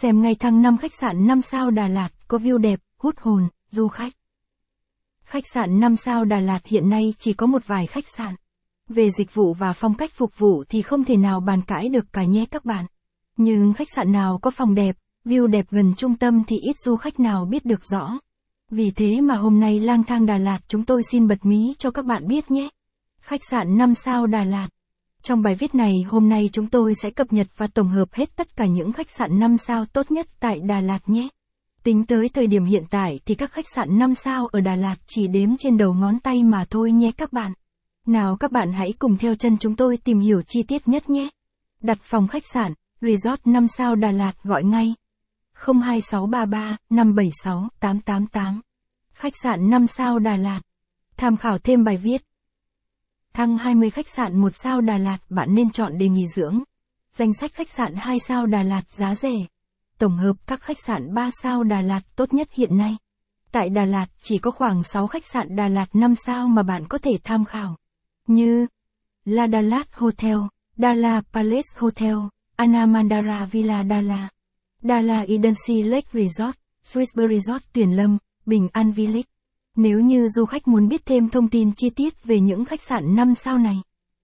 Xem ngay thăng 5 khách sạn 5 sao Đà Lạt có view đẹp, hút hồn, du khách. Khách sạn 5 sao Đà Lạt hiện nay chỉ có một vài khách sạn. Về dịch vụ và phong cách phục vụ thì không thể nào bàn cãi được cả nhé các bạn. Nhưng khách sạn nào có phòng đẹp, view đẹp gần trung tâm thì ít du khách nào biết được rõ. Vì thế mà hôm nay Lang Thang Đà Lạt chúng tôi xin bật mí cho các bạn biết nhé. Khách sạn 5 sao Đà Lạt. Trong bài viết này hôm nay chúng tôi sẽ cập nhật và tổng hợp hết tất cả những khách sạn 5 sao tốt nhất tại Đà Lạt nhé. Tính tới thời điểm hiện tại thì các khách sạn 5 sao ở Đà Lạt chỉ đếm trên đầu ngón tay mà thôi nhé các bạn. Nào các bạn hãy cùng theo chân chúng tôi tìm hiểu chi tiết nhất nhé. Đặt phòng khách sạn, Resort 5 sao Đà Lạt gọi ngay 02633 576 888. Khách sạn 5 sao Đà Lạt. Tham khảo thêm bài viết. Thăng 20 khách sạn 1 sao Đà Lạt bạn nên chọn để nghỉ dưỡng. Danh sách khách sạn 2 sao Đà Lạt giá rẻ. Tổng hợp các khách sạn 3 sao Đà Lạt tốt nhất hiện nay. Tại Đà Lạt chỉ có khoảng 6 khách sạn Đà Lạt 5 sao mà bạn có thể tham khảo. Như La Đà Lạt Hotel, Dalat Palace Hotel, Anamandara Villa Đà Lạt, Dalat Eden Sea Lake Resort, Swissberry Resort Tuyền Lâm, Bình An Village. Nếu như du khách muốn biết thêm thông tin chi tiết về những khách sạn 5 sao này,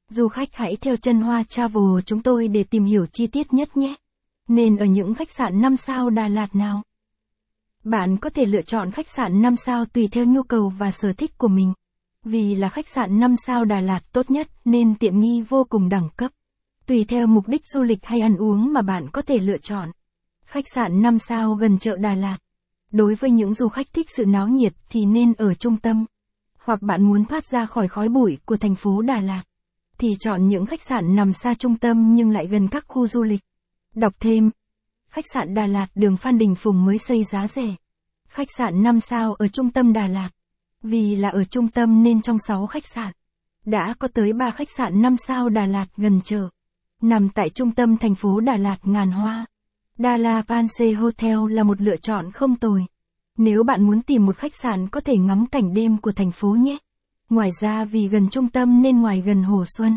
du khách hãy theo chân Hoa Travel chúng tôi để tìm hiểu chi tiết nhất nhé. Nên ở những khách sạn 5 sao Đà Lạt nào? Bạn có thể lựa chọn khách sạn 5 sao tùy theo nhu cầu và sở thích của mình. Vì là khách sạn 5 sao Đà Lạt tốt nhất nên tiện nghi vô cùng đẳng cấp. Tùy theo mục đích du lịch hay ăn uống mà bạn có thể lựa chọn. Khách sạn 5 sao gần chợ Đà Lạt. Đối với những du khách thích sự náo nhiệt thì nên ở trung tâm. Hoặc bạn muốn thoát ra khỏi khói bụi của thành phố Đà Lạt, thì chọn những khách sạn nằm xa trung tâm nhưng lại gần các khu du lịch. Đọc thêm. Khách sạn Đà Lạt đường Phan Đình Phùng mới xây giá rẻ. Khách sạn 5 sao ở trung tâm Đà Lạt. Vì là ở trung tâm nên trong 6 khách sạn, đã có tới 3 khách sạn 5 sao Đà Lạt gần chợ. Nằm tại trung tâm thành phố Đà Lạt ngàn hoa. Dalat Panse Hotel là một lựa chọn không tồi. Nếu bạn muốn tìm một khách sạn có thể ngắm cảnh đêm của thành phố nhé. Ngoài ra vì gần trung tâm nên ngoài gần Hồ Xuân.